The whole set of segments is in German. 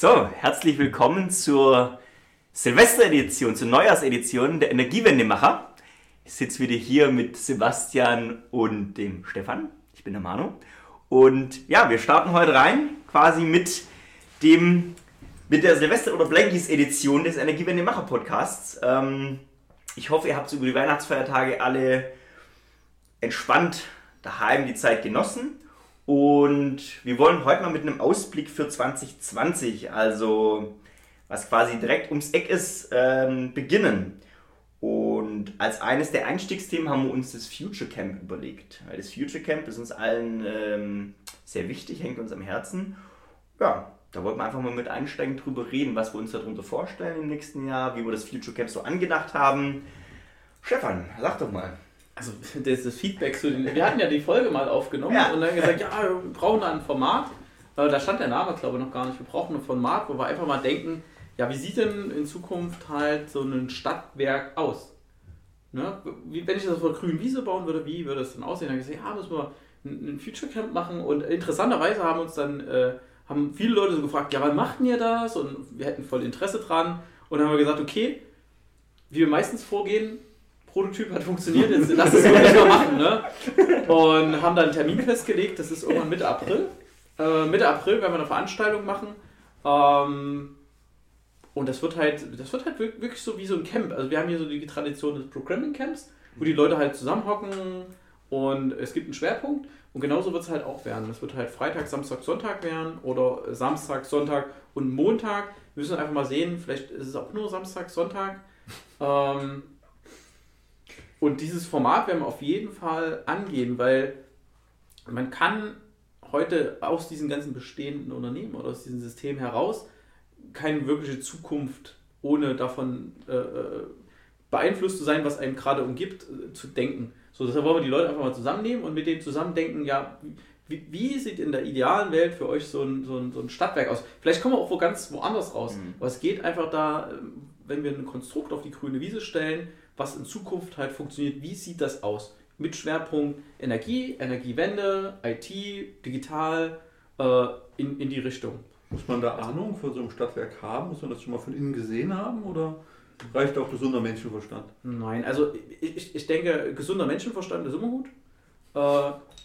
So, herzlich willkommen zur Silvesteredition, zur Neujahrsedition der Energiewendemacher. Ich sitze wieder hier mit Sebastian und dem Stefan. Ich bin der Manu. Und ja, wir starten heute rein quasi mit der Silvester- oder Blankies-Edition des Energiewendemacher-Podcasts. Ich hoffe, ihr habt über die Weihnachtsfeiertage alle entspannt daheim die Zeit genossen. Und wir wollen heute mal mit einem Ausblick für 2020, also was quasi direkt ums Eck ist, beginnen. Und als eines der Einstiegsthemen haben wir uns das Future Camp überlegt. Weil das Future Camp ist uns allen sehr wichtig, hängt uns am Herzen. Ja, da wollten wir einfach mal mit einsteigen, drüber reden, was wir uns darunter vorstellen im nächsten Jahr, wie wir das Future Camp so angedacht haben. Stefan, sag doch mal. Also das Feedback zu den... Wir hatten ja die Folge mal aufgenommen und dann gesagt, ja, wir brauchen da ein Format. Da stand der Name, glaube ich, noch gar nicht. Wir brauchen ein Format, wo wir einfach mal denken, ja, wie sieht denn in Zukunft halt so ein Stadtwerk aus? Ne? Wenn ich das auf einer grünen Wiese bauen würde, wie würde das denn aussehen? Dann gesagt, ja, müssen wir ein Future Camp machen. Und interessanterweise haben uns dann haben viele Leute so gefragt, ja, wann macht ihr das? Und wir hätten voll Interesse dran. Und dann haben wir gesagt, okay, wie wir meistens vorgehen, Prototyp hat funktioniert, jetzt lass es wirklich mal machen, ne? Und haben dann einen Termin festgelegt, das ist irgendwann Mitte April. Mitte April werden wir eine Veranstaltung machen. Und das wird halt wirklich so wie so ein Camp. Also wir haben hier so die Tradition des Programming Camps, wo die Leute halt zusammenhocken und es gibt einen Schwerpunkt. Und genauso wird es halt auch werden. Das wird halt Freitag, Samstag, Sonntag werden oder Samstag, Sonntag und Montag. Wir müssen einfach mal sehen, vielleicht ist es auch nur Samstag, Sonntag. Und dieses Format werden wir auf jeden Fall angehen, weil man kann heute aus diesen ganzen bestehenden Unternehmen oder aus diesem System heraus keine wirkliche Zukunft, ohne davon beeinflusst zu sein, was einem gerade umgibt, zu denken. So, deshalb wollen wir die Leute einfach mal zusammennehmen und mit denen zusammendenken, ja, wie sieht in der idealen Welt für euch so ein Stadtwerk aus? Vielleicht kommen wir auch woanders raus. Mhm. Aber es geht einfach da, wenn wir ein Konstrukt auf die grüne Wiese stellen, was in Zukunft halt funktioniert, wie sieht das aus? Mit Schwerpunkt Energie, Energiewende, IT, digital, in die Richtung. Muss man da Ahnung von so einem Stadtwerk haben? Muss man das schon mal von innen gesehen haben oder reicht auch gesunder Menschenverstand? Nein, also ich denke, gesunder Menschenverstand ist immer gut.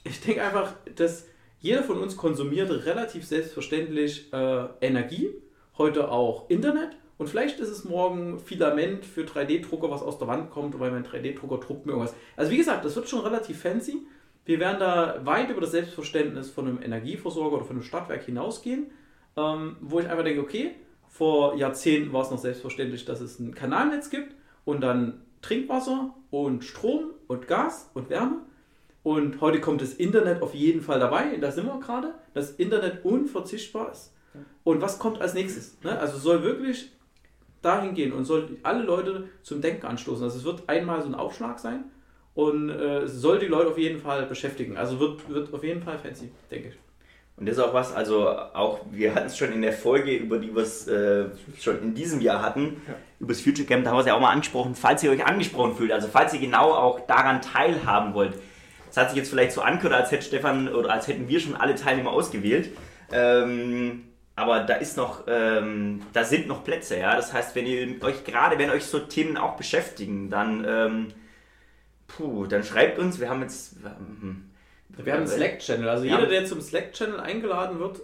Ich denke einfach, dass jeder von uns konsumiert relativ selbstverständlich Energie, heute auch Internet. Und vielleicht ist es morgen Filament für 3D-Drucker, was aus der Wand kommt, weil mein 3D-Drucker druckt mir irgendwas. Also wie gesagt, das wird schon relativ fancy. Wir werden da weit über das Selbstverständnis von einem Energieversorger oder von einem Stadtwerk hinausgehen, wo ich einfach denke, okay, vor Jahrzehnten war es noch selbstverständlich, dass es ein Kanalnetz gibt und dann Trinkwasser und Strom und Gas und Wärme. Und heute kommt das Internet auf jeden Fall dabei, da sind wir gerade, dass Internet unverzichtbar ist. Und was kommt als nächstes? Ne? Also soll wirklich dahin gehen und soll alle Leute zum Denken anstoßen. Also es wird einmal so ein Aufschlag sein und es soll die Leute auf jeden Fall beschäftigen. Also wird auf jeden Fall fancy, denke ich. Und das ist auch was, also auch wir hatten es schon in der Folge, über die wir es schon in diesem Jahr hatten, über das Future Camp, da haben wir es ja auch mal angesprochen, falls ihr euch angesprochen fühlt, also falls ihr genau auch daran teilhaben wollt. Das hat sich jetzt vielleicht so angehört, als hätte Stefan oder als hätten wir schon alle Teilnehmer ausgewählt. Aber da ist noch, da sind noch Plätze, ja. Das heißt, wenn euch so Themen auch beschäftigen, dann, dann schreibt uns. Wir haben jetzt, wir haben einen Slack-Channel. Also jeder, der zum Slack-Channel eingeladen wird,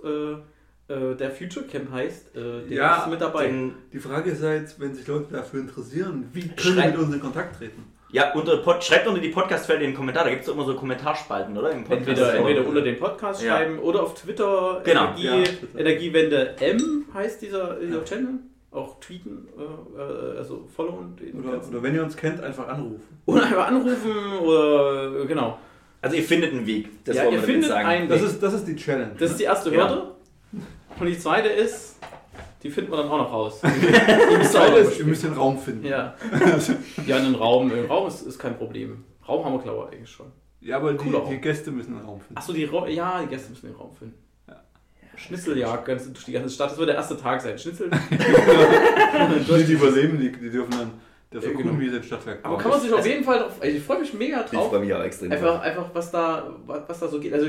der Future Camp heißt, der ist mit dabei. Die Frage ist ja jetzt, wenn sich Leute dafür interessieren, wie können wir mit uns in Kontakt treten? Ja, schreibt unter die Podcast-Felder in den Kommentar, da gibt es immer so Kommentarspalten, oder? Im Podcast entweder unter den Podcast schreiben oder auf Twitter, genau. Energiewende M heißt dieser Channel, auch tweeten, also followen. Oder wenn ihr uns kennt, einfach anrufen. Oder einfach anrufen, oder genau. Also ihr findet einen Weg, das wollen wir damit sagen. Das ist die Challenge. Das ist die erste Hürde und die zweite ist... Die finden wir dann auch noch raus. Ihr müsst den Raum finden. Ja, einen Raum. Ein Raum ist kein Problem. Raum haben wir, glaube ich, eigentlich schon. Ja, aber die Gäste müssen den Raum finden. Achso, die Gäste müssen den Raum finden. Ja. Schnitzeljagd durch die ganze Stadt. Das wird der erste Tag sein. Schnitzel. Die überleben, die dürfen dann... Dafür gucken wir den Stadtwerk. Aber kann man sich auf jeden Fall drauf... Also ich freue mich mega drauf. Ich freue mich auch extrem drauf. Einfach, was da so geht. Also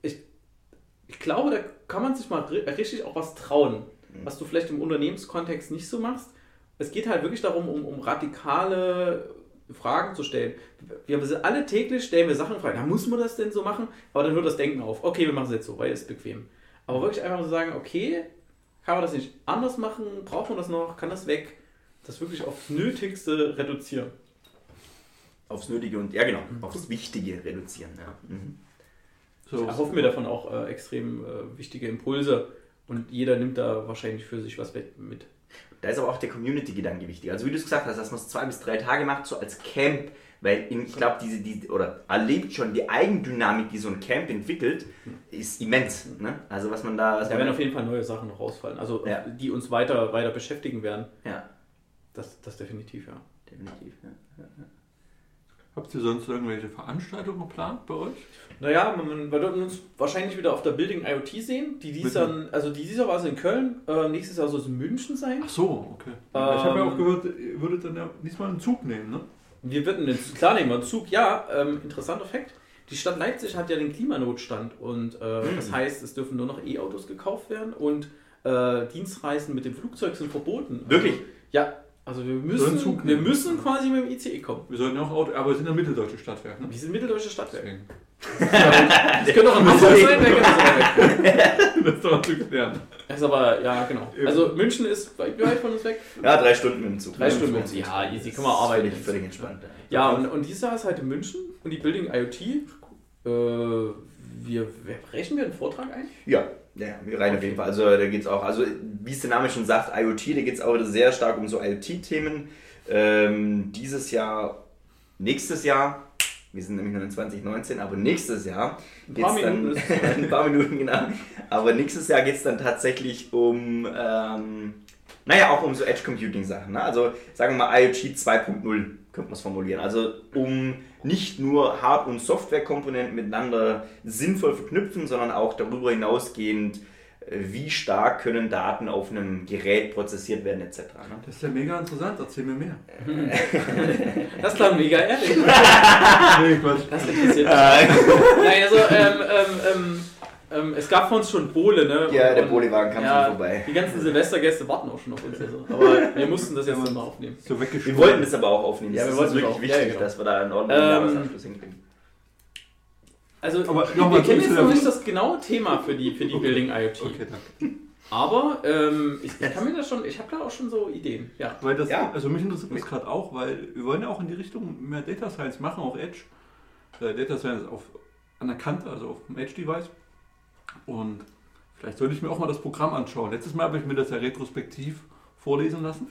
ich glaube, da kann man sich mal richtig auch was trauen. was du vielleicht im Unternehmenskontext nicht so machst. Es geht halt wirklich darum, um radikale Fragen zu stellen. Wir sind alle täglich, stellen wir Sachen frei. Na, muss man das denn so machen? Aber dann hört das Denken auf. Okay, wir machen es jetzt so, weil es ist bequem. Aber wirklich einfach so sagen, okay, kann man das nicht anders machen? Braucht man das noch? Kann das weg? Das wirklich aufs Nötigste reduzieren. Aufs Nötige und, ja genau, aufs Wichtige reduzieren. Ja. Mhm. So, ich erhoffe mir davon auch extrem wichtige Impulse und jeder nimmt da wahrscheinlich für sich was mit. Da ist aber auch der Community-Gedanke wichtig. Also wie du es gesagt hast, dass man es 2 bis 3 Tage macht, so als Camp, weil ich glaube, erlebt schon die Eigendynamik, die so ein Camp entwickelt, ist immens. Ne? Also was man da... Da werden auf jeden Fall neue Sachen noch rausfallen, also ja, die uns weiter beschäftigen werden. Ja. Das definitiv, ja. Definitiv, ja. Habt ihr sonst irgendwelche Veranstaltungen geplant bei euch? Naja, wir dürfen uns wahrscheinlich wieder auf der Building IoT sehen. Dieses Jahr war es in Köln, nächstes Jahr soll es in München sein. Ach so, okay. Ich habe ja auch gehört, ihr würdet dann ja diesmal einen Zug nehmen, ne? Wir würden einen Zug, ja. Interessanter Fakt, die Stadt Leipzig hat ja den Klimanotstand und das heißt, es dürfen nur noch E-Autos gekauft werden und Dienstreisen mit dem Flugzeug sind verboten. Wirklich? Also, ja. Also wir müssen quasi mit dem ICE kommen. Wir sollten auch Auto, aber wir sind ein mitteldeutsches Stadtwerk. Ne? Wir sind mitteldeutsches Stadtwerk. Das könnte auch ein Hamburg sein, das ist doch zu klären. Das ist aber, ja genau. Also München ist weit von uns weg. Ja, 3 Stunden mit dem Zug. 3 Stunden mit dem Zug. Ja, easy, kann man arbeiten. Völlig entspannt. Ja, und dieses Jahr ist halt in München und die Building IoT. Brechen wir einen Vortrag ein? Ja, rein auf jeden Fall. Also da geht es auch, also wie es der Name schon sagt, IoT, da geht es auch sehr stark um so IoT-Themen. Dieses Jahr, nächstes Jahr, wir sind nämlich noch in 2019, aber nächstes Jahr geht es dann, ein paar Minuten genau, aber nächstes Jahr geht es dann tatsächlich um, auch um so Edge-Computing-Sachen. Ne? Also sagen wir mal IoT 2.0. könnte man es formulieren. Also um nicht nur Hard- und Softwarekomponenten miteinander sinnvoll verknüpfen, sondern auch darüber hinausgehend, wie stark können Daten auf einem Gerät prozessiert werden etc. Das ist ja mega interessant, erzähl mir mehr. Das klang mega ehrlich. Das interessiert mich. Nein, also es gab von uns schon Bowle, ne? Ja, der Bowlewagen kam schon vorbei. Die ganzen Silvestergäste warten auch schon auf uns. Also. Aber wir mussten das jetzt mal aufnehmen. So wir wollten es aber auch aufnehmen. Ja, wir wollten wirklich wichtig, ja, genau, dass wir da einen ordentlichen Jahresabschluss hinkriegen. Also, wir kennen jetzt noch nicht das genaue Thema für die Building IoT. Okay, danke. Aber ich habe da auch schon so Ideen. Ja. Weil das, also mich interessiert das gerade auch, weil wir wollen ja auch in die Richtung mehr Data Science machen, auch Edge. Data Science auf anerkannt, also auf dem Edge-Device. Und vielleicht sollte ich mir auch mal das Programm anschauen. Letztes Mal habe ich mir das ja retrospektiv vorlesen lassen.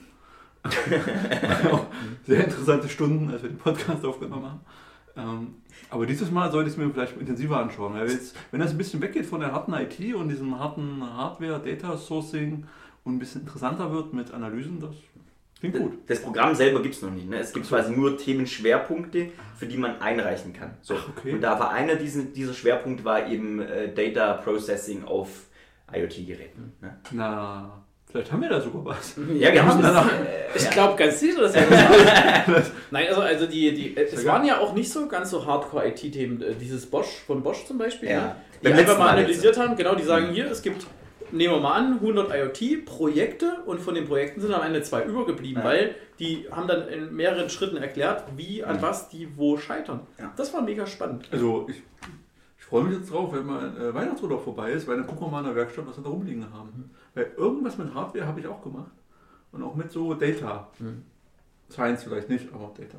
Auch sehr interessante Stunden, als wir den Podcast aufgenommen haben. Aber dieses Mal sollte ich es mir vielleicht intensiver anschauen. Weil wenn das ein bisschen weggeht von der harten IT und diesem harten Hardware, Data Sourcing und ein bisschen interessanter wird mit Analysen, das klingt gut. Das Programm selber gibt es noch nicht. Ne? Es gibt quasi nur Themenschwerpunkte, für die man einreichen kann. So. Okay. Und da war einer dieser Schwerpunkt war eben Data Processing auf IoT-Geräten. Ne? Na, vielleicht haben wir da sogar was. Ja, wir haben das. Ich glaube ganz sicher, dass wir das. Nein, also es waren ja auch nicht so ganz so Hardcore-IT-Themen. Dieses von Bosch zum Beispiel, ja, ne? Die einfach mal analysiert haben. Genau, die sagen hier, es gibt... Nehmen wir mal an, 100 IoT-Projekte und von den Projekten sind am Ende 2 übergeblieben, weil die haben dann in mehreren Schritten erklärt, wie, an was die wo scheitern. Ja. Das war mega spannend. Also ich freue mich jetzt drauf, wenn mein Weihnachtsurlaub vorbei ist, weil dann gucken wir mal in der Werkstatt, was wir da rumliegen haben. Weil irgendwas mit Hardware habe ich auch gemacht und auch mit so Data. Science vielleicht nicht, aber auch Data.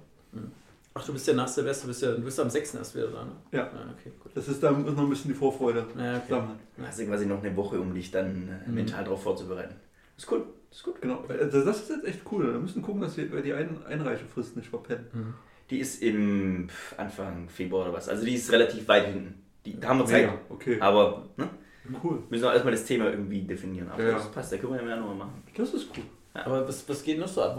Ach, du bist ja nach Silvester, du bist am 6. erst wieder da, ne? Ja. Okay, gut. Das ist dann noch ein bisschen die Vorfreude. Ja, okay. Hast du quasi noch eine Woche, um dich dann mental darauf vorzubereiten. Ist cool. Ist gut. Genau. Das ist jetzt echt cool. Wir müssen gucken, dass wir die Einreichefrist nicht verpennen. Die ist im Anfang Februar oder was. Also die ist relativ weit hinten. Da haben wir Zeit. Ja, okay. Aber, ne? Cool. Müssen wir erstmal das Thema irgendwie definieren. Aber das passt, da können wir ja im Januar machen. Das ist cool. Aber was geht noch so ab?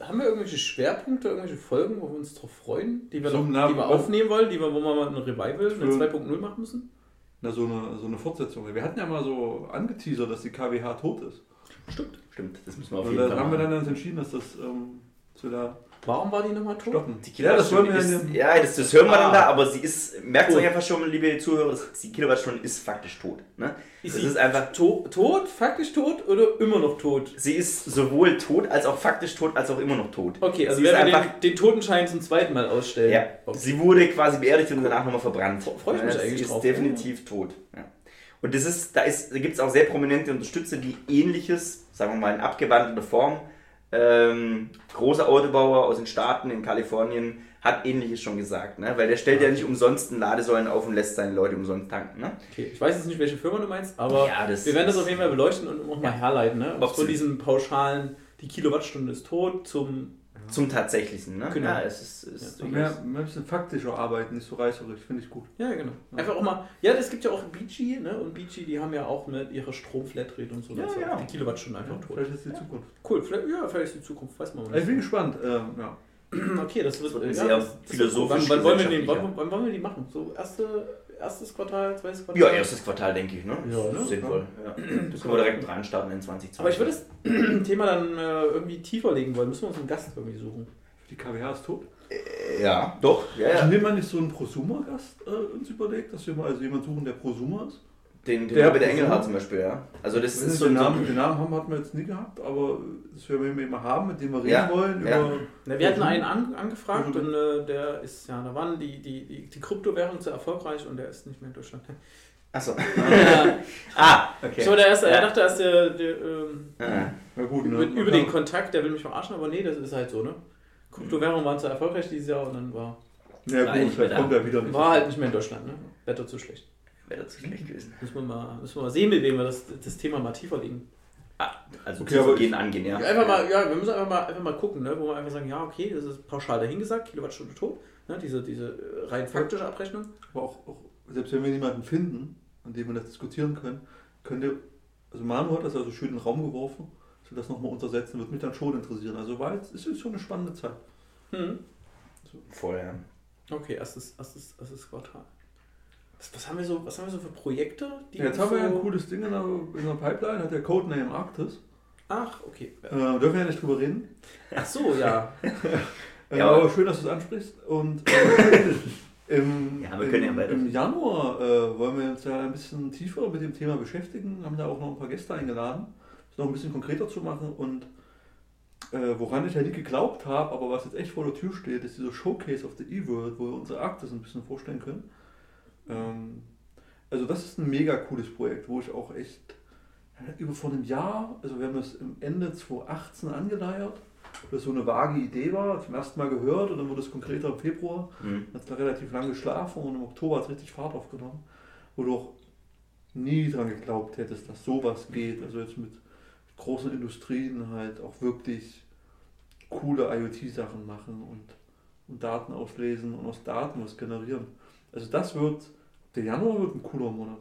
Haben wir irgendwelche Schwerpunkte, irgendwelche Folgen, wo wir uns drauf freuen, die wir aufnehmen wollen, wo wir mal ein Revival, eine 2.0 machen müssen? Na, so eine Fortsetzung. Wir hatten ja mal so angeteasert, dass die KWH tot ist. Stimmt, das müssen wir auf jeden Fall machen. Da haben wir dann entschieden, dass das zu der Warum war die nochmal tot? Stoppen. Die Kilowattstunde das hören wir dann da, aber sie ist, merkt euch einfach schon, liebe Zuhörer, die Kilowattstunde ist faktisch tot. Ne? Ist sie faktisch tot oder immer noch tot? Sie ist sowohl tot, als auch faktisch tot, als auch immer noch tot. Okay, also wir werden den Totenschein zum zweiten Mal ausstellen. Ja, okay. Sie wurde quasi beerdigt und danach nochmal verbrannt. Freue ich mich eigentlich drauf. Sie ist definitiv tot. Ja. Und das ist, da gibt es auch sehr prominente Unterstützer, die Ähnliches, sagen wir mal in abgewandelter Form, großer Autobauer aus den Staaten in Kalifornien hat Ähnliches schon gesagt, ne? Weil der stellt ja nicht umsonst einen Ladesäulen auf und lässt seine Leute umsonst tanken. Ne? Okay, ich weiß jetzt nicht, welche Firma du meinst, aber ja, wir werden das auf jeden Fall beleuchten und auch mal herleiten. Ne? Von diesem pauschalen, die Kilowattstunde ist tot, zum tatsächlichen. Ne? Genau. Ja, es ist mehr ein bisschen faktischer arbeiten, nicht so reißerisch, finde ich gut. Ja, genau. Einfach auch mal, es gibt ja auch BG, ne? Und BG, die haben ja auch mit ihrer Stromflatrate und so. Ja, ja. Die Kilowattstunde einfach tot. Vielleicht ist die Zukunft. Cool, vielleicht ist die Zukunft, weiß man nicht. Ich bin gespannt. Okay, das wird sehr philosophisch. Wann wollen wir die machen? So erstes Quartal, zweites Quartal? Ja, erstes Quartal, denke ich. Ne? Das ist sinnvoll. Ja. Das können wir direkt reinstarten in 2020. Aber ich würde das Thema dann irgendwie tiefer legen wollen. Müssen wir uns einen Gast irgendwie suchen? Die KWH ist tot? Ja, doch. Ja. Nehmen wir nicht so einen Prosumer-Gast uns überlegt, dass wir mal jemanden suchen, der Prosumer ist? Den Herbert Engelhardt zum Beispiel, ja. Also das ist so ein Name. Den Namen hatten wir jetzt nie gehabt, aber das werden wir immer haben, mit dem wir reden wollen. Ja. Wir hatten einen angefragt und der ist, da waren die Kryptowährungen sehr erfolgreich und der ist nicht mehr in Deutschland. Achso. Okay. So, er dachte erst, über den Kontakt, der will mich verarschen, aber nee, das ist halt so, ne? Kryptowährungen waren sehr erfolgreich dieses Jahr und dann war... Ja gut, vielleicht kommt er wieder nicht. War halt nicht mehr in Deutschland, ne? Wetter zu schlecht. Wäre das schlecht gewesen. Müssen wir mal sehen, mit wem wir das Thema mal tiefer legen. Angehen, ja. Wir müssen einfach mal gucken, ne, wo wir einfach sagen, ja, okay, das ist pauschal dahingesagt, Kilowattstunde tot, ne, diese rein faktische Abrechnung. Aber auch, selbst wenn wir niemanden finden, an dem wir das diskutieren können, Manu hat das also schön in den Raum geworfen, so das nochmal untersetzen, wird mich dann schon interessieren. Also weil es ist schon eine spannende Zeit. Voll, ja. Okay, erstes Quartal. Was haben wir so für Projekte? Jetzt haben wir ein cooles Ding in der Pipeline, hat der Codename Arktis. Ach, okay. Dürfen wir ja nicht drüber reden. Ach so, ja. Aber schön, dass du es ansprichst. Und im Januar wollen wir uns ja ein bisschen tiefer mit dem Thema beschäftigen, haben da auch noch ein paar Gäste eingeladen, das noch ein bisschen konkreter zu machen und woran ich ja nie geglaubt habe, aber was jetzt echt vor der Tür steht, ist dieser Showcase of the E-World, wo wir unsere Arktis ein bisschen vorstellen können. Also das ist ein mega cooles Projekt, wo ich auch echt vor einem Jahr, also wir haben das im Ende 2018 angeleiert, wo das so eine vage Idee war, zum ersten Mal gehört und dann wurde es konkreter im Februar, hat da relativ lange geschlafen und im Oktober hat es richtig Fahrt aufgenommen, wo du auch nie dran geglaubt hättest, dass sowas geht, also jetzt mit großen Industrien halt auch wirklich coole IoT-Sachen machen und Daten auslesen und aus Daten was generieren. Also der Januar wird ein cooler Monat.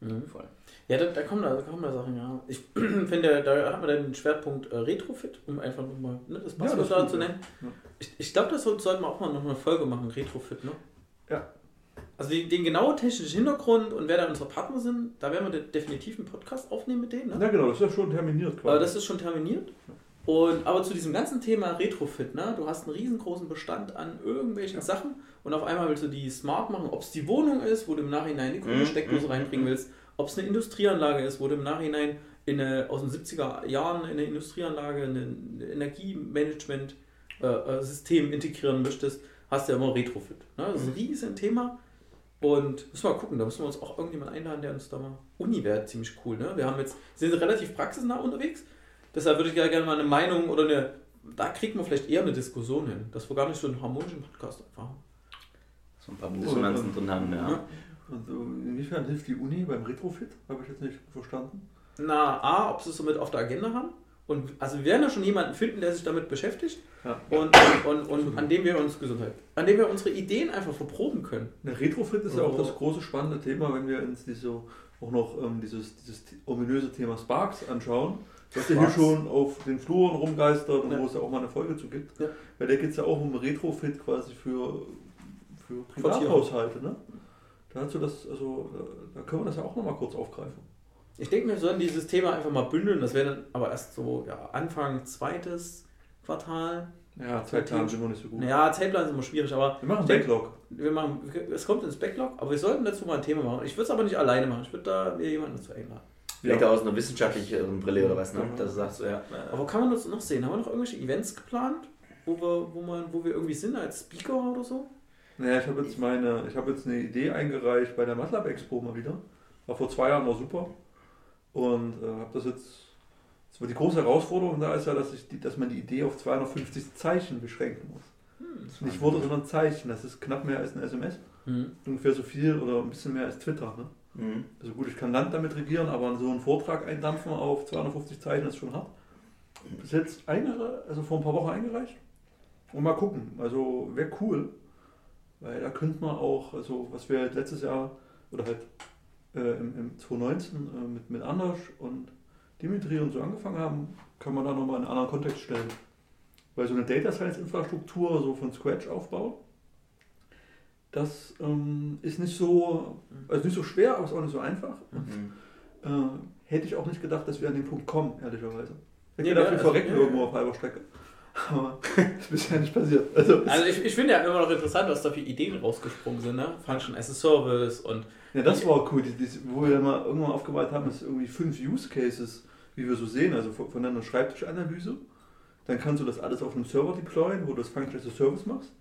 Mhm. Voll. Ja, da kommen da Sachen, ja. Ich finde, da hat man dann den Schwerpunkt Retrofit, um einfach nochmal das Passwort da zu nennen. Ja. Ich glaube, das sollten wir auch mal noch eine Folge machen, Retrofit, ne? Ja. Also den genauen technischen Hintergrund und wer da unsere Partner sind, da werden wir definitiv einen Podcast aufnehmen mit denen, ne? Ja genau, das ist ja schon terminiert quasi. Das ist schon terminiert. Aber zu diesem ganzen Thema Retrofit, ne? Du hast einen riesengroßen Bestand an irgendwelchen Sachen und auf einmal willst du die smart machen, ob es die Wohnung ist, wo du im Nachhinein eine grüne Steckdose reinbringen willst, ob es eine Industrieanlage ist, wo du im Nachhinein aus den 70er Jahren in eine Industrieanlage ein Energiemanagement-System integrieren möchtest, hast du ja immer Retrofit. Ne? Das ist ein riesen Thema und müssen wir mal gucken, da müssen wir uns auch irgendjemand einladen, der uns da mal... Uni wäre ziemlich cool, ne? Wir haben sind relativ praxisnah unterwegs. Deshalb würde ich gerne mal eine Meinung da kriegt man vielleicht eher eine Diskussion hin, dass wir gar nicht so einen harmonischen Podcast einfach haben. So ein paar Dissonanzen drin haben, ja. Und inwiefern hilft die Uni beim Retrofit? Habe ich jetzt nicht verstanden. Ob sie es somit auf der Agenda haben. Und also wir werden ja schon jemanden finden, der sich damit beschäftigt und an dem wir unsere Ideen einfach verproben können. Der Retrofit ist ja auch das große spannende Thema, wenn wir uns dieses ominöse Thema Sparks anschauen. Was ja hier schon auf den Fluren rumgeistert und wo es ja auch mal eine Folge zu gibt. Ja. Weil da geht es ja auch um Retrofit quasi für Privathaushalte. Ne? Da können wir das ja auch nochmal kurz aufgreifen. Ich denke, wir sollten dieses Thema einfach mal bündeln. Das wäre dann aber erst so Anfang zweites Quartal. Ja, Zeitplan sind wir nicht so gut. Ja, Zeitplan ist immer schwierig, aber... Wir machen Backlog. Es kommt ins Backlog, aber wir sollten dazu mal ein Thema machen. Ich würde es aber nicht alleine machen, ich würde da jemanden dazu einladen. Vielleicht aus einer wissenschaftlichen Brille oder was, ne? Mhm. Das sagst du ja. Aber kann man uns noch sehen? Haben wir noch irgendwelche Events geplant, wo wir irgendwie sind als Speaker oder so? Naja, ich habe jetzt eine Idee eingereicht bei der Matlab Expo mal wieder. War vor 2 Jahren war super. Und habe das jetzt... Das war die große Herausforderung da ist ja, dass man die Idee auf 250 Zeichen beschränken muss. Nicht Worte, sondern Zeichen. Das ist knapp mehr als ein SMS. Ungefähr so viel oder ein bisschen mehr als Twitter. Ne? Also gut, ich kann Land damit regieren, aber so einen Vortrag eindampfen auf 250 Zeichen ist schon hart. Bis jetzt vor ein paar Wochen eingereicht. Und mal gucken. Also wäre cool. Weil da könnte man auch, also was wir halt letztes Jahr oder halt im 2019 mit Anders und Dimitri und so angefangen haben, kann man da nochmal in einen anderen Kontext stellen. Weil so eine Data Science Infrastruktur so von Scratch aufbauen, das ist nicht so schwer, aber ist auch nicht so einfach. Hätte ich auch nicht gedacht, dass wir an den Punkt kommen, ehrlicherweise. Wir verrecken irgendwo auf halber Strecke. Aber das ist bisher nicht passiert. Also ich finde ja immer noch interessant, was da für Ideen rausgesprungen sind, ne? Function as a Service und... Ja, das war cool, wo wir mal irgendwann aufgemalt haben, ist irgendwie 5 Use Cases, wie wir so sehen, also von einer Schreibtischanalyse. Dann kannst du das alles auf einem Server deployen, wo du das Function as a Service machst.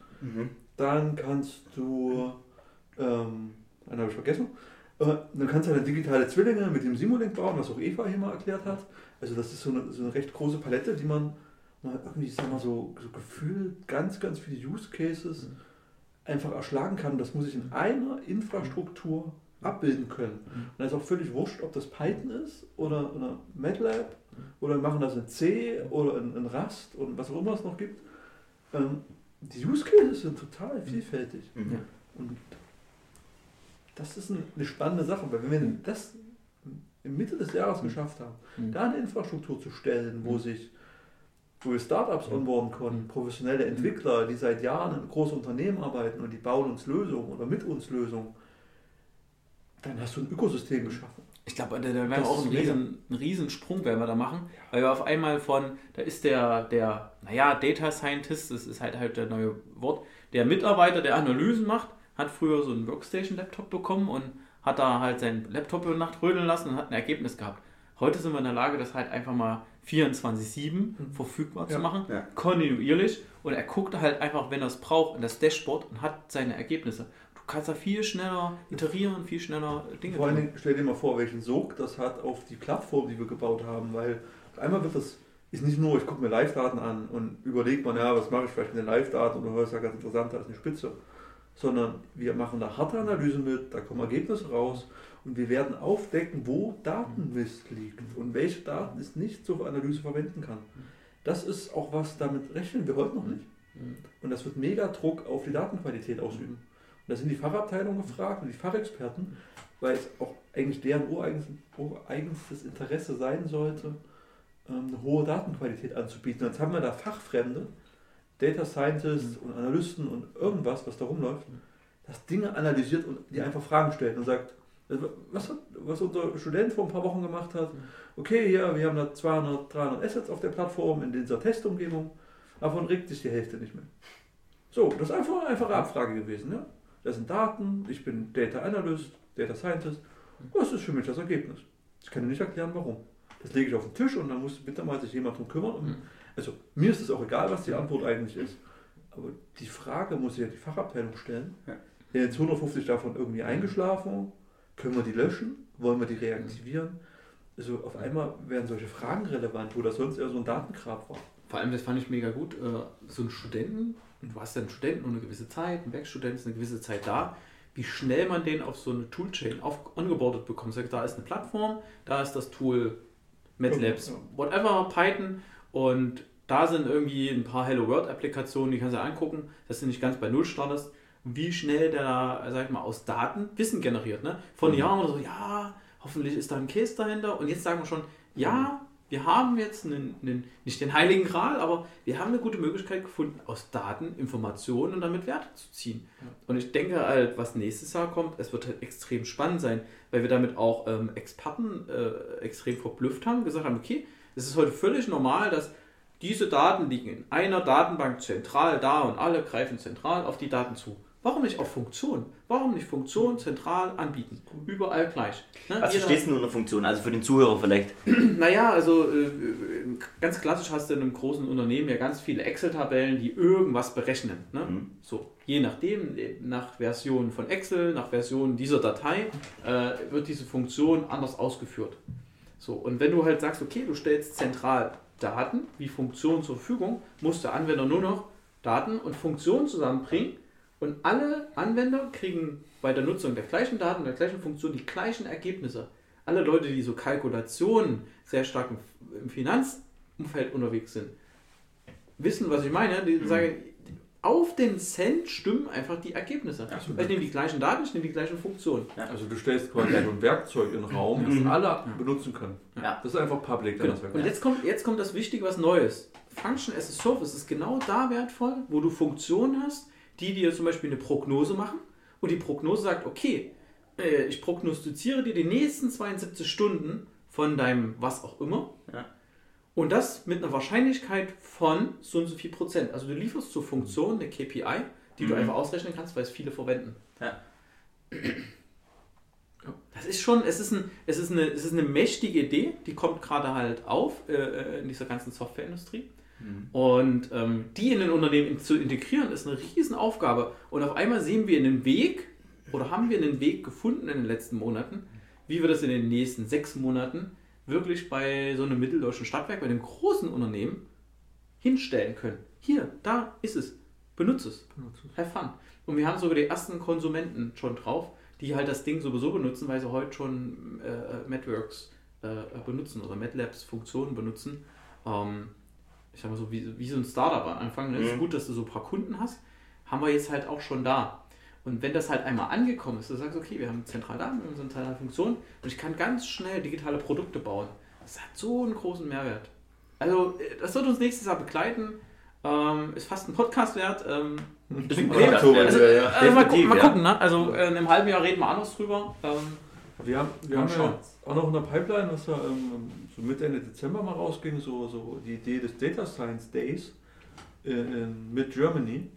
Dann kannst du... Einen habe ich vergessen. Dann kannst du halt digitale Zwillinge mit dem Simulink bauen, was auch Eva hier mal erklärt hat. Also das ist so eine recht große Palette, die man... mal irgendwie, sag mal, so gefühlt ganz, ganz viele Use Cases einfach erschlagen kann. Das muss ich in einer Infrastruktur abbilden können. Und da ist auch völlig wurscht, ob das Python ist oder Matlab oder wir machen das in C oder in Rust und was auch immer es noch gibt. Die Use Cases sind total vielfältig. Und das ist eine spannende Sache, weil wenn wir das in Mitte des Jahres geschafft haben, da eine Infrastruktur zu stellen, wo wir Startups onboarden konnten, professionelle Entwickler, die seit Jahren in großen Unternehmen arbeiten und die bauen uns Lösungen oder mit uns Lösungen, dann hast du ein Ökosystem geschaffen. Ich glaube, da werden wir auch einen riesen Sprung werden wir da machen, weil wir auf einmal da ist der Data Scientist, das ist halt der neue Wort, der Mitarbeiter, der Analysen macht, hat früher so einen Workstation-Laptop bekommen und hat da halt seinen Laptop über Nacht rödeln lassen und hat ein Ergebnis gehabt. Heute sind wir in der Lage, das halt einfach mal 24/7 verfügbar zu machen, kontinuierlich. Und er guckt halt einfach, wenn er es braucht, in das Dashboard und hat seine Ergebnisse. Du kannst da viel schneller iterieren, viel schneller Dinge tun. Vor allen Dingen, stell dir mal vor, welchen Sog das hat auf die Plattform, die wir gebaut haben. Weil auf einmal ist nicht nur, ich gucke mir Live-Daten an und überlege mal, was mache ich vielleicht mit den Live-Daten oder was ist ja ganz interessant, da ist eine Spitze. Sondern wir machen da harte Analyse mit, da kommen Ergebnisse raus. Und wir werden aufdecken, wo Datenmist liegt und welche Daten es nicht zur Analyse verwenden kann. Das ist auch was, damit rechnen wir heute noch nicht. Und das wird mega Druck auf die Datenqualität ausüben. Und da sind die Fachabteilungen gefragt und die Fachexperten, weil es auch eigentlich deren ureigenstes Interesse sein sollte, eine hohe Datenqualität anzubieten. Und jetzt haben wir da Fachfremde, Data Scientists und Analysten und irgendwas, was da rumläuft, das Dinge analysiert und die einfach Fragen stellt und sagt, was unser Student vor ein paar Wochen gemacht hat, okay, ja, wir haben da 200, 300 Assets auf der Plattform in dieser Testumgebung, davon regt sich die Hälfte nicht mehr. So, das ist einfach eine einfache Abfrage gewesen. Ja? Das sind Daten, ich bin Data Analyst, Data Scientist, das ist für mich das Ergebnis. Ich kann dir nicht erklären, warum. Das lege ich auf den Tisch und dann muss bitte mal sich jemand drum kümmern. Also mir ist es auch egal, was die Antwort eigentlich ist, aber die Frage muss ja die Fachabteilung stellen. Sind jetzt 150 davon irgendwie eingeschlafen? Können wir die löschen? Wollen wir die reaktivieren? Also auf einmal werden solche Fragen relevant, wo das sonst eher so ein Datengrab war. Vor allem, das fand ich mega gut, so einen Studenten, du hast ja einen Studenten nur eine gewisse Zeit, ein Werkstudent ist eine gewisse Zeit da, wie schnell man den auf so eine Toolchain ongeboardet bekommt. Sagt, da ist eine Plattform, da ist das Tool MATLABs, whatever, Python und da sind irgendwie ein paar Hello World Applikationen, die kannst du angucken, dass du nicht ganz bei Null startest. Wie schnell der da, sag ich mal, aus Daten Wissen generiert. Ne? Vor Jahren oder so, hoffentlich ist da ein Case dahinter. Und jetzt sagen wir schon, wir haben jetzt nicht den Heiligen Gral, aber wir haben eine gute Möglichkeit gefunden, aus Daten Informationen und damit Werte zu ziehen. Und ich denke halt, was nächstes Jahr kommt, es wird halt extrem spannend sein, weil wir damit auch Experten extrem verblüfft haben, gesagt haben, okay, es ist heute völlig normal, dass Diese Daten liegen in einer Datenbank zentral da und alle greifen zentral auf die Daten zu. Warum nicht auf Funktion? Warum nicht Funktion zentral anbieten? Überall gleich. Ne? Was verstehst du unter Funktion? Also für den Zuhörer vielleicht? Naja, also ganz klassisch hast du in einem großen Unternehmen ja ganz viele Excel-Tabellen, die irgendwas berechnen. Ne? Mhm. So, je nachdem, nach Version von Excel, nach Version dieser Datei, wird diese Funktion anders ausgeführt. So, und wenn du halt sagst, okay, du stellst zentral Daten wie Funktion zur Verfügung, muss der Anwender nur noch Daten und Funktionen zusammenbringen. Und alle Anwender kriegen bei der Nutzung der gleichen Daten, der gleichen Funktion die gleichen Ergebnisse. Alle Leute, die so Kalkulationen sehr stark im Finanzumfeld unterwegs sind, wissen, was ich meine. Die sagen, auf den Cent stimmen einfach die Ergebnisse. Also ich nehme die gleichen Daten, ich nehme die gleichen Funktionen. Ja. Also du stellst quasi ein Werkzeug in den Raum, das alle benutzen können. Ja. Das ist einfach public. Genau. Und jetzt kommt das Wichtige, was Neues. Function as a Service ist genau da wertvoll, wo du Funktionen hast, die dir zum Beispiel eine Prognose machen und die Prognose sagt, okay, ich prognostiziere dir die nächsten 72 Stunden von deinem was auch immer und das mit einer Wahrscheinlichkeit von so und so viel %. Also du lieferst zur Funktion eine KPI, die du einfach ausrechnen kannst, weil es viele verwenden. Ja. Das ist schon, es ist eine mächtige Idee, die kommt gerade halt auf in dieser ganzen Softwareindustrie. Und die in den Unternehmen zu integrieren, ist eine Riesenaufgabe. Und auf einmal sehen wir einen Weg oder haben wir einen Weg gefunden in den letzten Monaten, wie wir das in den nächsten 6 Monaten wirklich bei so einem mitteldeutschen Stadtwerk, bei einem großen Unternehmen hinstellen können. Hier, da ist es. Benutze es. Have fun. Und wir haben sogar die ersten Konsumenten schon drauf, die halt das Ding sowieso benutzen, weil sie heute schon MedWorks benutzen oder MedLabs Funktionen benutzen. Ich sag mal so, wie so ein Startup am Anfang, ne? Es ist gut, dass du so ein paar Kunden hast, haben wir jetzt halt auch schon da. Und wenn das halt einmal angekommen ist, du sagst, okay, wir haben zentrale Daten, wir haben zentrale Funktionen und ich kann ganz schnell digitale Produkte bauen. Das hat so einen großen Mehrwert. Also, das wird uns nächstes Jahr begleiten. Ist fast ein Podcast wert. Mal gucken, ne? Also in einem halben Jahr reden wir anders drüber. Wir haben ja jetzt auch noch in der Pipeline, dass wir so Mitte, Ende Dezember mal rausgehen, so die Idee des Data Science Days in Mid-Germany,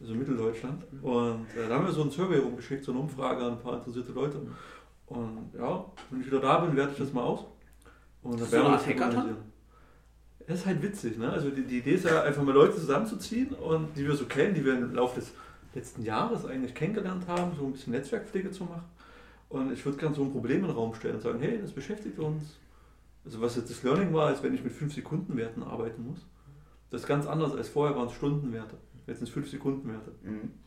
also Mitteldeutschland. Und da haben wir so ein Survey rumgeschickt, so eine Umfrage an ein paar interessierte Leute. Und ja, wenn ich wieder da bin, werte ich das mal aus. Und dann werden wir das organisieren. Das ist halt witzig, ne? Also die Idee ist ja einfach mal Leute zusammenzuziehen, und die wir so kennen, die wir im Laufe des letzten Jahres eigentlich kennengelernt haben, so ein bisschen Netzwerkpflege zu machen. Und ich würde gerne so ein Problem in den Raum stellen und sagen, hey, das beschäftigt uns. Also was jetzt das Learning war, ist, wenn ich mit 5-Sekunden-Werten arbeiten muss. Das ist ganz anders als vorher, waren es Stundenwerte. Jetzt sind es 5-Sekunden-Werte.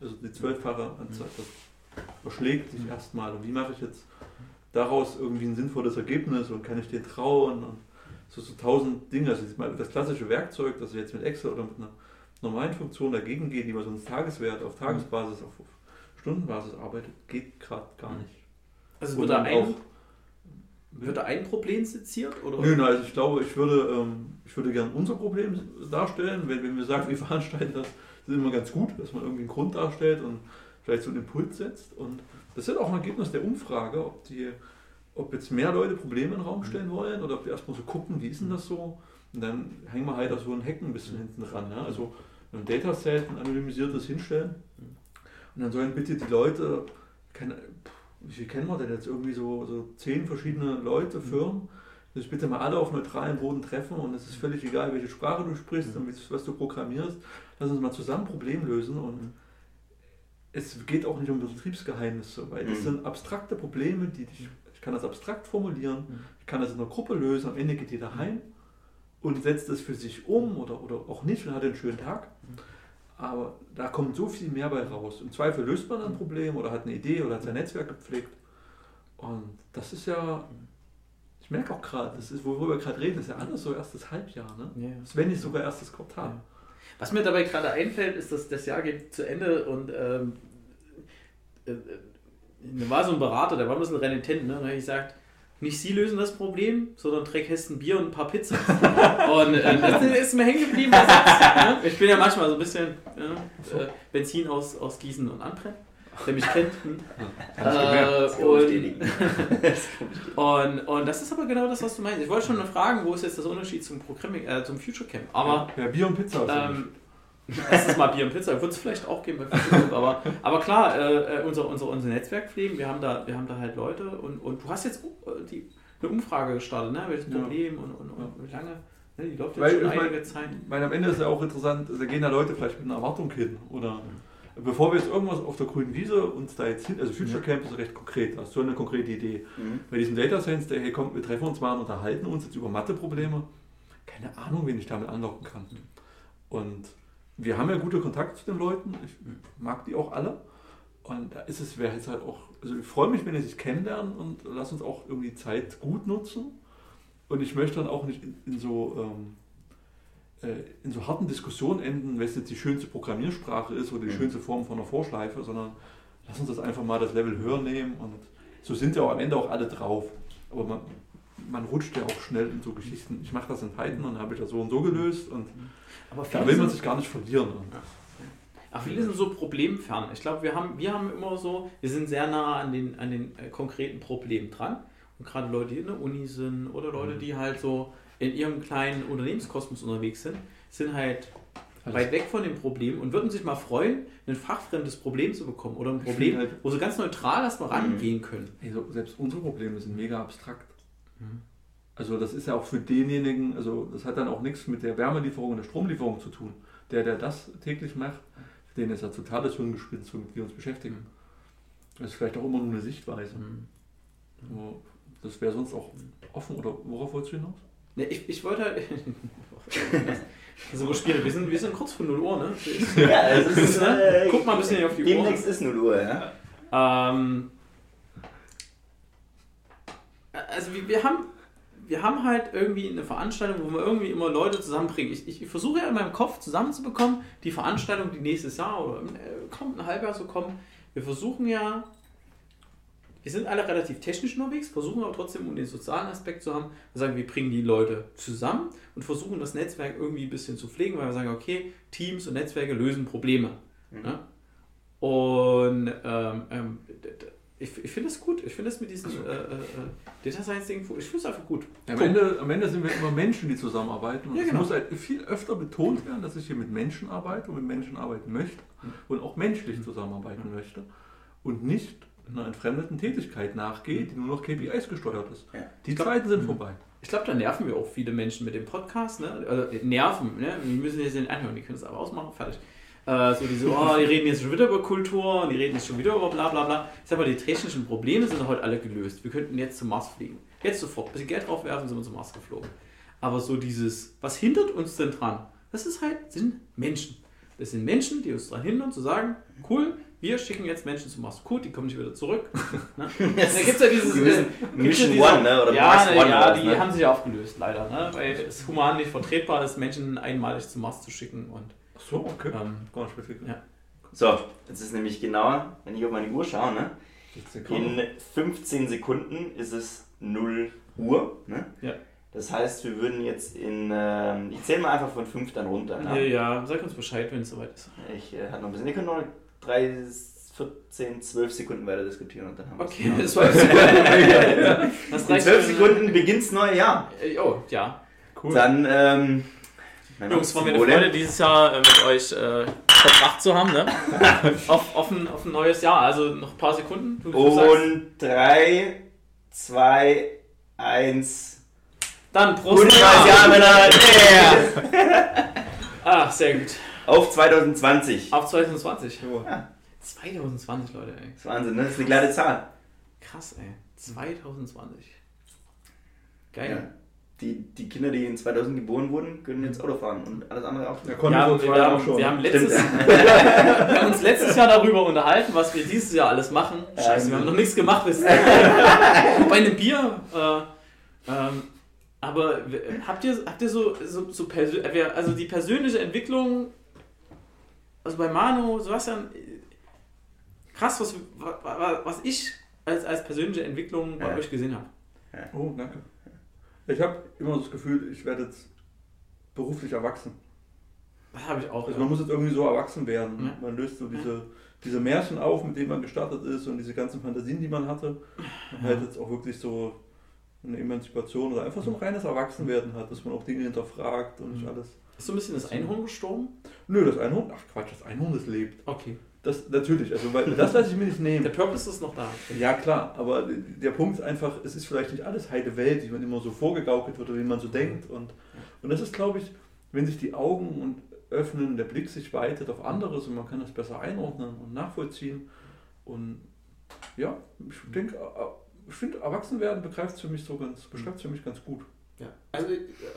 Also die 12-fache Anzahl. Das überschlägt sich erstmal. Und wie mache ich jetzt daraus irgendwie ein sinnvolles Ergebnis und kann ich dir trauen? Und so 1000 Dinge. Also das klassische Werkzeug, das ich jetzt mit Excel oder mit einer normalen Funktion dagegen gehe, die man so einen Tageswert auf Tagesbasis, auf Stundenbasis arbeitet, geht gerade gar nicht. Also wird da ein Problem seziert? Nein, also ich glaube, ich würde gerne unser Problem darstellen. Wenn wir sagen, wir veranstalten das, das ist immer ganz gut, dass man irgendwie einen Grund darstellt und vielleicht so einen Impuls setzt. Und das ist auch ein Ergebnis der Umfrage, ob jetzt mehr Leute Probleme in den Raum stellen wollen oder ob wir erstmal so gucken, wie ist denn das so? Und dann hängen wir halt auch so einen Hacken ein bisschen hinten dran. Ja? Also ein Dataset, ein anonymisiertes hinstellen. Und dann sollen bitte die Leute wie viel kennen wir denn jetzt? Irgendwie so 10 verschiedene Leute, Firmen. Das bitte mal alle auf neutralem Boden treffen und es ist völlig egal, welche Sprache du sprichst und was du programmierst. Lass uns mal zusammen Probleme lösen und es geht auch nicht um Betriebsgeheimnisse, weil das sind abstrakte Probleme, ich kann das abstrakt formulieren, ich kann das in einer Gruppe lösen, am Ende geht jeder heim und setzt das für sich um oder auch nicht und hat einen schönen Tag. Aber da kommt so viel mehr bei raus. Im Zweifel löst man ein Problem oder hat eine Idee oder hat sein Netzwerk gepflegt. Und das ist ja, ich merke auch gerade, das ist, worüber wir gerade reden, ist ja alles so erstes Halbjahr, ne? Ja. Wenn nicht sogar erstes Quartal. Ja. Was mir dabei gerade einfällt, ist, dass das Jahr geht zu Ende und da war so ein Berater, der war ein bisschen renitent, ne? Und habe ich gesagt, nicht Sie lösen das Problem, sondern trägt Hessen Bier und ein paar Pizzas. Und das ist mir hängen geblieben. Ich bin ja manchmal so ein bisschen Benzin aus Gießen und anbrennen. der mich kennt. Und das ist aber genau das, was du meinst. Ich wollte schon noch fragen, wo ist jetzt das Unterschied zum Programming, zum Future Camp? Aber ja, Bier und Pizza. Erstens mal Bier und Pizza, würde es vielleicht auch geben, aber klar, unser Netzwerk pflegen, wir haben da halt Leute und du hast jetzt eine Umfrage gestartet, ne? Welches Problem und wie lange, ne? Die läuft jetzt schon einige Zeit. Weil am Ende ist ja auch interessant, da gehen da Leute vielleicht mit einer Erwartung hin oder bevor wir jetzt irgendwas auf der grünen Wiese uns da jetzt hin, also Future Camp ist recht konkret, hast du eine konkrete Idee. Bei diesem Data Science Day, hey komm, wir treffen uns mal und unterhalten uns jetzt über Matheprobleme, keine Ahnung, wen ich damit anlocken kann. Und wir haben ja gute Kontakte zu den Leuten, ich mag die auch alle und da ist es, wäre jetzt halt auch, also ich freue mich, wenn die sich kennenlernen und lass uns auch irgendwie Zeit gut nutzen und ich möchte dann auch nicht in so harten Diskussionen enden, was jetzt die schönste Programmiersprache ist oder die schönste Form von einer Vorschleife, sondern lass uns das einfach mal das Level höher nehmen und so sind ja auch am Ende auch alle drauf, aber man rutscht ja auch schnell in so Geschichten. Ich mache das in Python und habe ich das so und so gelöst und aber da will man sich gar nicht verlieren. Ach, viele sind so problemfern. Ich glaube, wir haben immer so, wir sind sehr nah an den konkreten Problemen dran und gerade Leute, die in der Uni sind oder Leute, die halt so in ihrem kleinen Unternehmenskosmos unterwegs sind, sind halt weit weg von dem Problem und würden sich mal freuen, ein fachfremdes Problem zu bekommen oder ein Problem, halt, wo sie ganz neutral erstmal rangehen können. Also selbst unsere Probleme sind mega abstrakt. Also das ist ja auch für denjenigen, also das hat dann auch nichts mit der Wärmelieferung und der Stromlieferung zu tun. Der das täglich macht, für den ist ja total das Hirngespinst, womit wir uns beschäftigen. Das ist vielleicht auch immer nur eine Sichtweise. Das wäre sonst auch offen, oder worauf wolltest du hinaus? Ne, ich wollte... Also wir sind kurz vor 0 Uhr, ne? Ja, es ist, ne? Guck mal ein bisschen hier auf die Uhr. Demnächst ist 0 Uhr, ja. Also wir haben halt irgendwie eine Veranstaltung, wo wir irgendwie immer Leute zusammenbringen. Ich versuche ja in meinem Kopf zusammenzubekommen, die Veranstaltung, die nächstes Jahr oder kommt ein Halbjahr so kommen. Wir versuchen ja, wir sind alle relativ technisch unterwegs, versuchen aber trotzdem, um den sozialen Aspekt zu haben, wir sagen, wir bringen die Leute zusammen und versuchen das Netzwerk irgendwie ein bisschen zu pflegen, weil wir sagen, okay, Teams und Netzwerke lösen Probleme. Ne? Und ich finde es gut. Ich finde es mit diesen Data Science Dingen, ich finde es einfach gut. Ja, am Ende sind wir immer Menschen, die zusammenarbeiten. Und es muss halt viel öfter betont werden, dass ich hier mit Menschen arbeite und mit Menschen arbeiten möchte und auch menschlich zusammenarbeiten möchte und nicht einer entfremdeten Tätigkeit nachgehe, die nur noch KPIs gesteuert ist. Ja. Die Zeiten sind vorbei. Ich glaube, da nerven wir auch viele Menschen mit dem Podcast. Ne? Also nerven, ne? Die müssen jetzt nicht anhören, die können es aber ausmachen, fertig. So diese, die reden jetzt schon wieder über Kultur, die reden jetzt schon wieder über bla bla bla. Ich sag mal, die technischen Probleme sind heute alle gelöst. Wir könnten jetzt zum Mars fliegen. Jetzt sofort. Ein bisschen Geld draufwerfen, sind wir zum Mars geflogen. Aber so dieses, was hindert uns denn dran? Das ist halt, sind Menschen. Das sind Menschen, die uns daran hindern, zu sagen, cool, wir schicken jetzt Menschen zum Mars. Cool, die kommen nicht wieder zurück. Da gibt es ja dieses... Mission One, ne? Oder Mars One. Ja, die haben sich ja aufgelöst, leider. Ne? Weil es human nicht vertretbar ist, Menschen einmalig zum Mars zu schicken und... So, okay. Ja. So, jetzt ist nämlich genauer, wenn ich auf meine Uhr schaue, ne? In 15 Sekunden ist es 0 Uhr. Ne? Ja. Das heißt, wir würden jetzt in, ich zähle mal einfach von 5 dann runter. Ne? Ja, sag uns Bescheid, wenn es soweit ist. Ich hatte noch ein bisschen, ich könnte noch 3, 14, 12 Sekunden weiter diskutieren und dann haben wir es. Okay, das war's. In 12 Sekunden beginnt das neue Jahr. Oh, ja. Cool. Dann, Jungs, war mir eine Freude, dieses Jahr mit euch verbracht zu haben, ne? auf ein neues Jahr. Also noch ein paar Sekunden. Und 3, 2, 1. Dann Prost. Gutes neues Jahr, Männer. Yeah. Ach, sehr gut. Auf 2020. Auf 2020. Ja. 2020, Leute, ey. Das ist Wahnsinn, ne? Das ist eine glatte Zahl. Krass, ey. 2020. Geil. Ja. Die Kinder, die in 2000 geboren wurden, können jetzt Auto fahren und alles andere auch. Wir haben uns letztes Jahr darüber unterhalten, was wir dieses Jahr alles machen. Scheiße, wir haben noch nichts gemacht. Bei einem Bier. Aber habt ihr so also die persönliche Entwicklung, also bei Manu, Sebastian, krass, was ich als persönliche Entwicklung bei euch gesehen habe. Ja. Oh, danke. Ich habe immer das Gefühl, ich werde jetzt beruflich erwachsen. Das habe ich auch. Also man muss jetzt irgendwie so erwachsen werden. Ja. Man löst so diese Märchen auf, mit denen man gestartet ist und diese ganzen Fantasien, die man hatte. Man hat jetzt auch wirklich so eine Emanzipation oder einfach so ein reines Erwachsenwerden hat, dass man auch Dinge hinterfragt und nicht alles. Hast du ein bisschen das Einhorn gestorben? Nö, das Einhorn, ach Quatsch, das Einhorn, das lebt. Okay. Das natürlich, also weil, das lasse ich mir nicht nehmen. Der Purpose ist noch da. Ja klar, aber der Punkt ist einfach, es ist vielleicht nicht alles heile Welt, die man immer so vorgegaukelt wird oder wie man so denkt. Und das ist, glaube ich, wenn sich die Augen und öffnen, der Blick sich weitet auf anderes und man kann das besser einordnen und nachvollziehen. Und ja, ich denke, ich finde, Erwachsenwerden beschreibt für mich ganz gut. Ja, also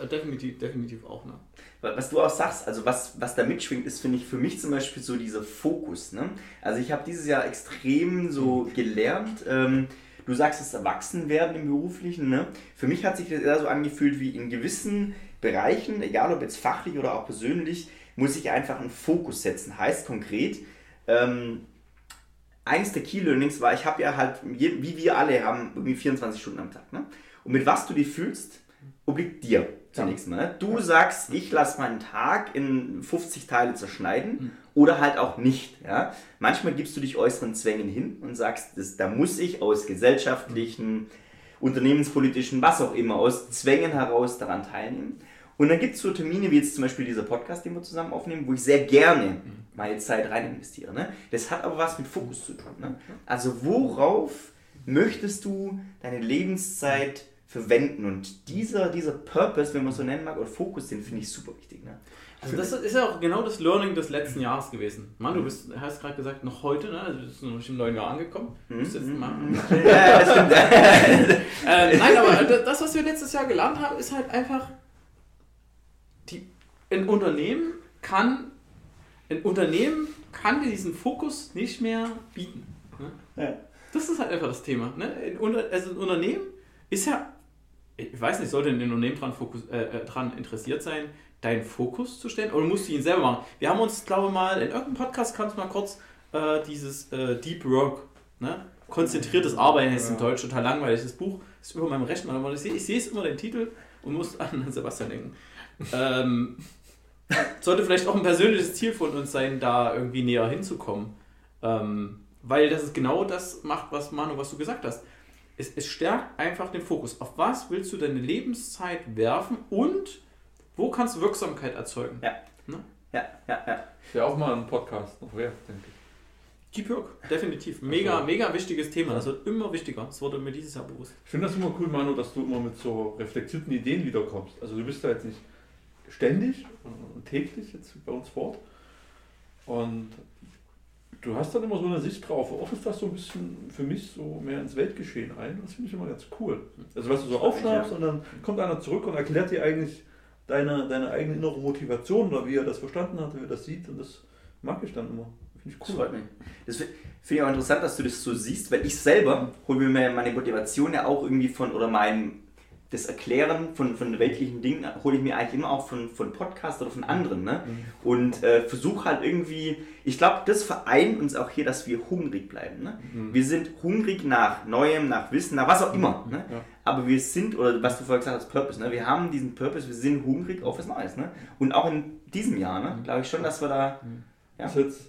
definitiv auch, ne? Was du auch sagst, also was da mitschwingt, ist, finde ich, für mich zum Beispiel so dieser Fokus, ne? Also ich habe dieses Jahr extrem so gelernt, du sagst es, Erwachsenwerden im Beruflichen, ne? Für mich hat sich das eher so angefühlt wie in gewissen Bereichen, egal ob jetzt fachlich oder auch persönlich, muss ich einfach einen Fokus setzen. Heißt konkret, eines der Key-Learnings war, ich habe ja halt, wie wir alle haben, irgendwie 24 Stunden am Tag. Ne? Und mit was du dich fühlst, obliegt dir zunächst mal. Ne? Du sagst, ich lasse meinen Tag in 50 Teile zerschneiden oder halt auch nicht. Ja? Manchmal gibst du dich äußeren Zwängen hin und sagst, da muss ich aus gesellschaftlichen, unternehmenspolitischen, was auch immer, aus Zwängen heraus daran teilnehmen. Und dann gibt es so Termine, wie jetzt zum Beispiel dieser Podcast, den wir zusammen aufnehmen, wo ich sehr gerne meine Zeit rein investiere. Ne? Das hat aber was mit Fokus zu tun. Ne? Also worauf möchtest du deine Lebenszeit verwenden? Und dieser Purpose, wenn man so nennen mag, oder Fokus, den finde ich super wichtig. Ne? Also das ist ja auch genau das Learning des letzten Jahres gewesen. Mann, du hast gerade gesagt, noch heute, ne? Also du bist noch nicht im neuen Jahr angekommen. Du bist jetzt ja, das stimmt. Nein, aber das, was wir letztes Jahr gelernt haben, ist halt einfach, ein Unternehmen kann diesen Fokus nicht mehr bieten. Ne? Ja. Das ist halt einfach das Thema. Ne? Ein Unternehmen ist ja, ich weiß nicht, sollte ein Unternehmen dran interessiert sein, deinen Fokus zu stellen, oder musst du ihn selber machen? Wir haben uns, glaube ich, mal in irgendeinem Podcast, kannst du mal kurz dieses Deep Work, ne? Konzentriertes Arbeiten, ist in Deutsch total langweilig, das Buch ist über meinem Rechner, aber ich sehe es immer, den Titel, und muss an Sebastian denken. Sollte vielleicht auch ein persönliches Ziel von uns sein, da irgendwie näher hinzukommen. Weil das ist genau das macht, was Manu, was du gesagt hast. Es stärkt einfach den Fokus. Auf was willst du deine Lebenszeit werfen und wo kannst du Wirksamkeit erzeugen? Ja. Ne? Ja. Ist ja auch mal ein Podcast noch wert, denke ich. Deep Work, definitiv. Mega wichtiges Thema. Das wird immer wichtiger. Das wurde mir dieses Jahr bewusst. Ich finde das immer cool, Manu, dass du immer mit so reflektierten Ideen wiederkommst. Also du bist da jetzt nicht ständig und täglich jetzt bei uns fort. Und du hast dann immer so eine Sicht drauf. Oft ist das so ein bisschen für mich so mehr ins Weltgeschehen ein. Das finde ich immer ganz cool. Also was du so aufschnappst und dann kommt einer zurück und erklärt dir eigentlich deine eigene innere Motivation oder wie er das verstanden hat, wie er das sieht. Und das mag ich dann immer. Finde ich cool. Das freut mich. Das finde ich auch interessant, dass du das so siehst, weil ich selber hole mir meine Motivation ja auch irgendwie das Erklären von weltlichen Dingen hole ich mir eigentlich immer auch von Podcasts oder von anderen. Ne? Und versuche halt irgendwie, ich glaube, das vereint uns auch hier, dass wir hungrig bleiben. Ne? Wir sind hungrig nach Neuem, nach Wissen, nach was auch immer. Ne? Ja. Aber wir sind, oder was du vorher gesagt hast, Purpose. Ne? Wir haben diesen Purpose, wir sind hungrig auf was Neues. Ne? Und auch in diesem Jahr, ne? Glaube ich schon, dass wir da... Ja. Das ist jetzt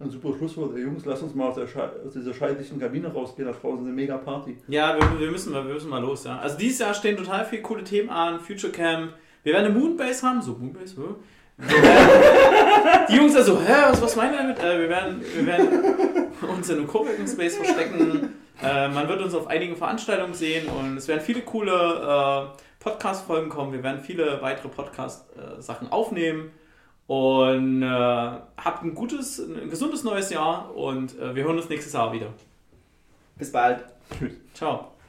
ein super Schlusswort. Hey, Jungs, lass uns mal aus dieser scheidlichen Kabine rausgehen. Da draußen ist eine mega Party. Ja, wir müssen mal los. Ja. Also dieses Jahr stehen total viele coole Themen an. Future Camp. Wir werden eine Moonbase haben. So, Moonbase, Die Jungs also, was meinen wir damit? Wir werden uns in einem Coworking-Space verstecken. Man wird uns auf einigen Veranstaltungen sehen. Und es werden viele coole Podcast-Folgen kommen. Wir werden viele weitere Podcast-Sachen aufnehmen. Und habt ein gesundes neues Jahr und wir hören uns nächstes Jahr wieder. Bis bald. Tschüss. Ciao.